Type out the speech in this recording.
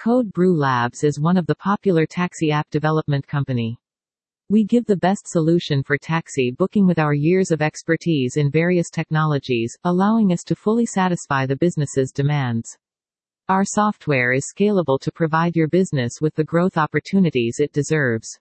Code Brew Labs is one of the popular taxi app development company. We give the best solution for taxi booking with our years of expertise in various technologies, allowing us to fully satisfy the business's demands. Our software is scalable to provide your business with the growth opportunities it deserves.